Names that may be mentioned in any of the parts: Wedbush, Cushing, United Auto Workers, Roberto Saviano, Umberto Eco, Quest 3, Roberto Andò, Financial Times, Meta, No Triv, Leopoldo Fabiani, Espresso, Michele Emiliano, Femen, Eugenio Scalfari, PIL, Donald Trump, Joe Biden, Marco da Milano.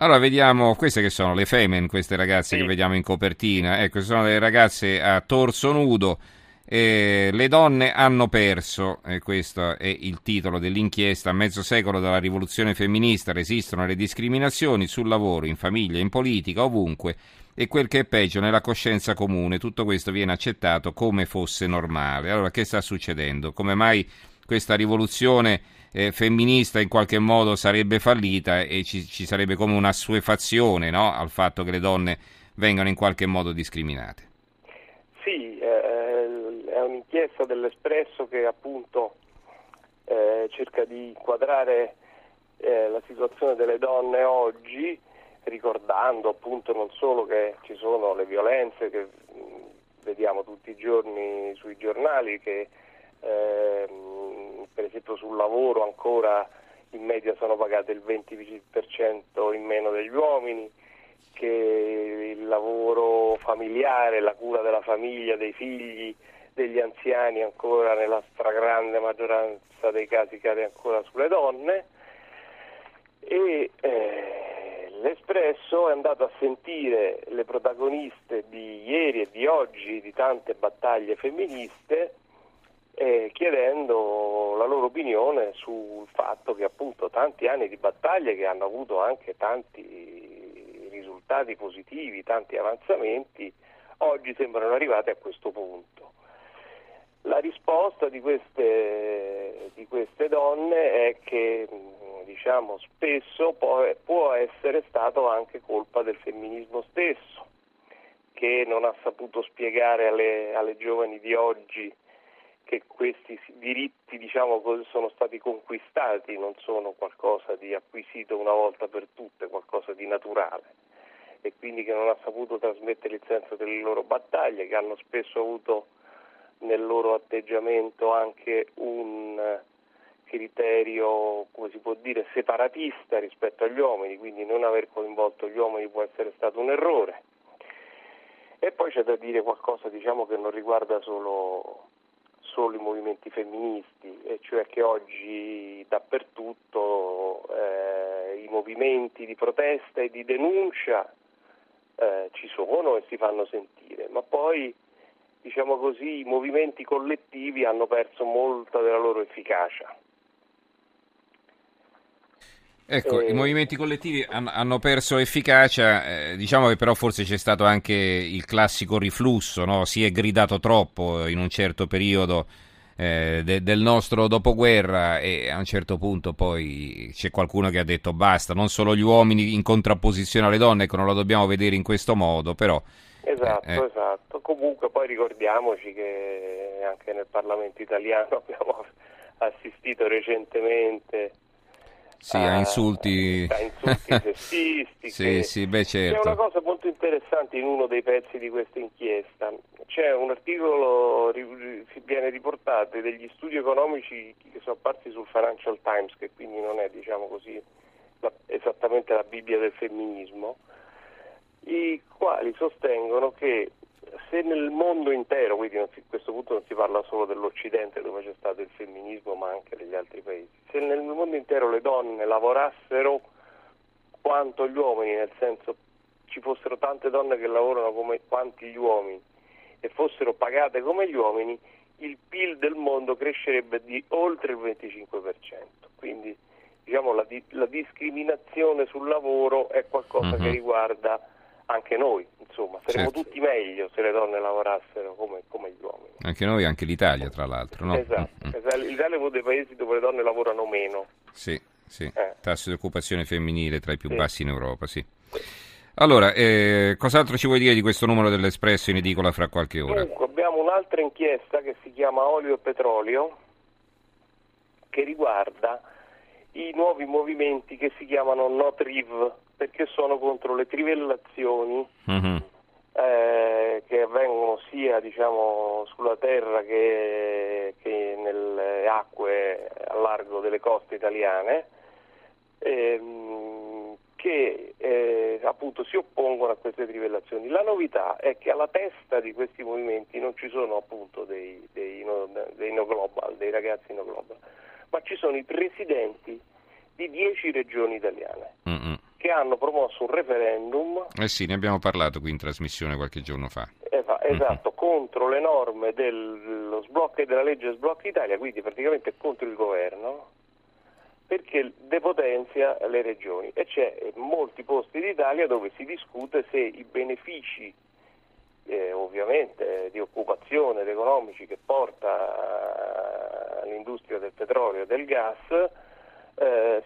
Allora vediamo, queste che sono le Femen, queste ragazze che vediamo in copertina, ecco, sono delle ragazze a torso nudo, le donne hanno perso, questo è il titolo dell'inchiesta. A mezzo secolo dalla rivoluzione femminista resistono le discriminazioni sul lavoro, in famiglia, in politica, ovunque, e quel che è peggio nella coscienza comune, tutto questo viene accettato come fosse normale. Allora che sta succedendo? Come mai questa rivoluzione femminista in qualche modo sarebbe fallita e ci sarebbe come una assuefazione, no, al fatto che le donne vengano in qualche modo discriminate? Sì, è un'inchiesta dell'Espresso che appunto cerca di inquadrare la situazione delle donne oggi, ricordando appunto non solo che ci sono le violenze che vediamo tutti i giorni sui giornali, che per esempio sul lavoro ancora in media sono pagate il 20% in meno degli uomini, che il lavoro familiare, la cura della famiglia, dei figli, degli anziani ancora nella stragrande maggioranza dei casi cade ancora sulle donne. E l'Espresso è andato a sentire le protagoniste di ieri e di oggi di tante battaglie femministe, chiedendo la loro opinione sul fatto che appunto tanti anni di battaglie che hanno avuto anche tanti risultati positivi, tanti avanzamenti, oggi sembrano arrivati a questo punto. La risposta di queste donne è che diciamo spesso può essere stato anche colpa del femminismo stesso, che non ha saputo spiegare alle giovani di oggi che questi diritti, diciamo, sono stati conquistati, non sono qualcosa di acquisito una volta per tutte, qualcosa di naturale, e quindi che non ha saputo trasmettere il senso delle loro battaglie, che hanno spesso avuto nel loro atteggiamento anche un criterio, come si può dire, separatista rispetto agli uomini, quindi non aver coinvolto gli uomini può essere stato un errore. E poi c'è da dire qualcosa, diciamo, che non riguarda solo i movimenti femministi, e cioè che oggi dappertutto i movimenti di protesta e di denuncia ci sono e si fanno sentire, ma poi, diciamo così, i movimenti collettivi hanno perso molta della loro efficacia. Ecco, i movimenti collettivi hanno perso efficacia, diciamo che però forse c'è stato anche il classico riflusso, no? Si è gridato troppo in un certo periodo del nostro dopoguerra, e a un certo punto poi c'è qualcuno che ha detto basta, non solo gli uomini in contrapposizione alle donne, ecco, non lo dobbiamo vedere in questo modo, però... Esatto. Comunque poi ricordiamoci che anche nel Parlamento italiano abbiamo assistito recentemente a insulti sessisti. Certo. C'è una cosa molto interessante in uno dei pezzi di questa inchiesta, c'è un articolo, viene riportato, degli studi economici che sono apparsi sul Financial Times, che quindi non è, diciamo così, esattamente la Bibbia del femminismo, i quali sostengono che se nel mondo intero, quindi a questo punto non si parla solo dell'Occidente dove c'è stato il femminismo, ma anche degli altri paesi, se nel mondo intero le donne lavorassero quanto gli uomini, nel senso ci fossero tante donne che lavorano come quanti gli uomini e fossero pagate come gli uomini, il PIL del mondo crescerebbe di oltre il 25%, quindi diciamo la discriminazione sul lavoro è qualcosa che riguarda anche noi, insomma, saremmo tutti meglio se le donne lavorassero come gli uomini. Anche noi, anche l'Italia, tra l'altro, no? Esatto. L'Italia è uno dei paesi dove le donne lavorano meno. Tasso di occupazione femminile tra i più bassi in Europa, Allora, cos'altro ci vuoi dire di questo numero dell'Espresso in edicola fra qualche ora? Dunque, abbiamo un'altra inchiesta che si chiama Olio e Petrolio, che riguarda i nuovi movimenti che si chiamano No Triv, perché sono contro le trivellazioni che avvengono sia, diciamo, sulla terra che nelle acque a largo delle coste italiane, che appunto si oppongono a queste trivellazioni. La novità è che alla testa di questi movimenti non ci sono appunto dei no global, dei ragazzi no global, ma ci sono i presidenti di 10 regioni italiane. che hanno promosso un referendum. Eh sì, ne abbiamo parlato qui in trasmissione qualche giorno fa. Esatto, contro le norme dello sblocco, della legge Sblocca Italia, quindi praticamente contro il governo, perché depotenzia le regioni, e c'è molti posti d'Italia dove si discute se i benefici ovviamente di occupazione ed economici che porta l'industria del petrolio e del gas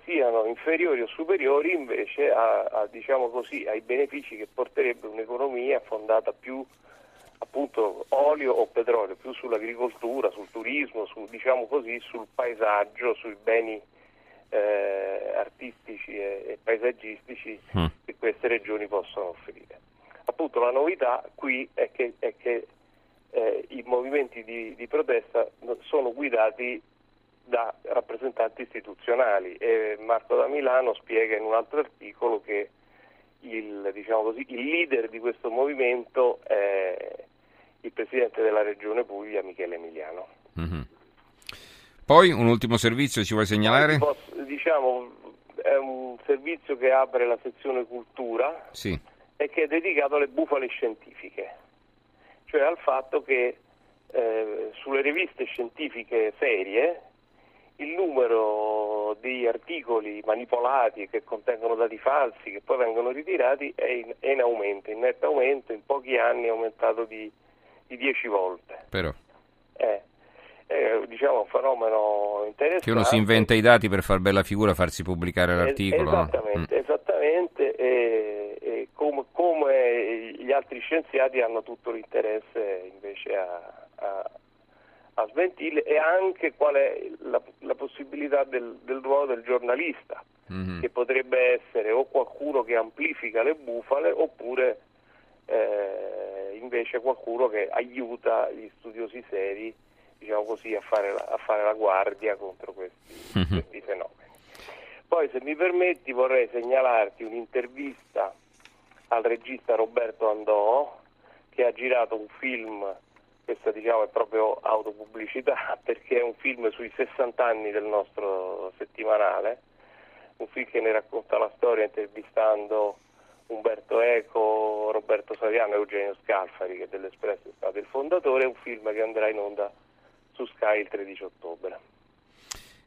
siano inferiori o superiori invece a diciamo così, ai benefici che porterebbe un'economia fondata più appunto olio o petrolio, più sull'agricoltura, sul turismo, su, diciamo così, sul paesaggio, sui beni artistici e paesaggistici che queste regioni possono offrire. Appunto la novità qui è che i movimenti di protesta sono guidati da rappresentanti istituzionali, e Marco da Milano spiega in un altro articolo che il leader di questo movimento è il presidente della Regione Puglia, Michele Emiliano. Mm-hmm. Poi un ultimo servizio ci vuoi segnalare? È un servizio che apre la sezione cultura, sì, e che è dedicato alle bufale scientifiche, cioè al fatto che sulle riviste scientifiche serie il numero di articoli manipolati che contengono dati falsi che poi vengono ritirati è in aumento, in netto aumento, in pochi anni è aumentato di 10 volte. Però è un fenomeno interessante. Che uno si inventa i dati per far bella figura, farsi pubblicare l'articolo. Esattamente, no? Esattamente, e come gli altri scienziati hanno tutto l'interesse invece a smentire, e anche qual è la possibilità del ruolo del giornalista, che potrebbe essere o qualcuno che amplifica le bufale oppure invece qualcuno che aiuta gli studiosi seri, diciamo così, a fare la guardia contro questi fenomeni. Poi, se mi permetti, vorrei segnalarti un'intervista al regista Roberto Andò, che ha girato un film. Questa è proprio autopubblicità, perché è un film sui 60 anni del nostro settimanale, un film che ne racconta la storia intervistando Umberto Eco, Roberto Saviano e Eugenio Scalfari, che dell'Espresso è stato il fondatore. È un film che andrà in onda su Sky il 13 ottobre.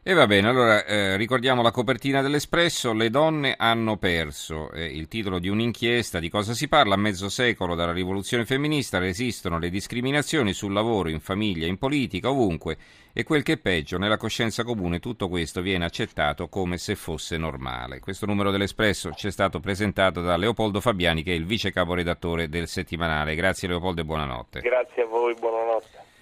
E va bene, allora ricordiamo la copertina dell'Espresso: le donne hanno perso, il titolo di un'inchiesta. Di cosa si parla? A mezzo secolo dalla rivoluzione femminista resistono le discriminazioni sul lavoro, in famiglia, in politica, ovunque, e quel che è peggio, nella coscienza comune tutto questo viene accettato come se fosse normale. Questo numero dell'Espresso ci è stato presentato da Leopoldo Fabiani, che è il vice caporedattore del settimanale. Grazie Leopoldo e buonanotte. Grazie a voi, buonanotte.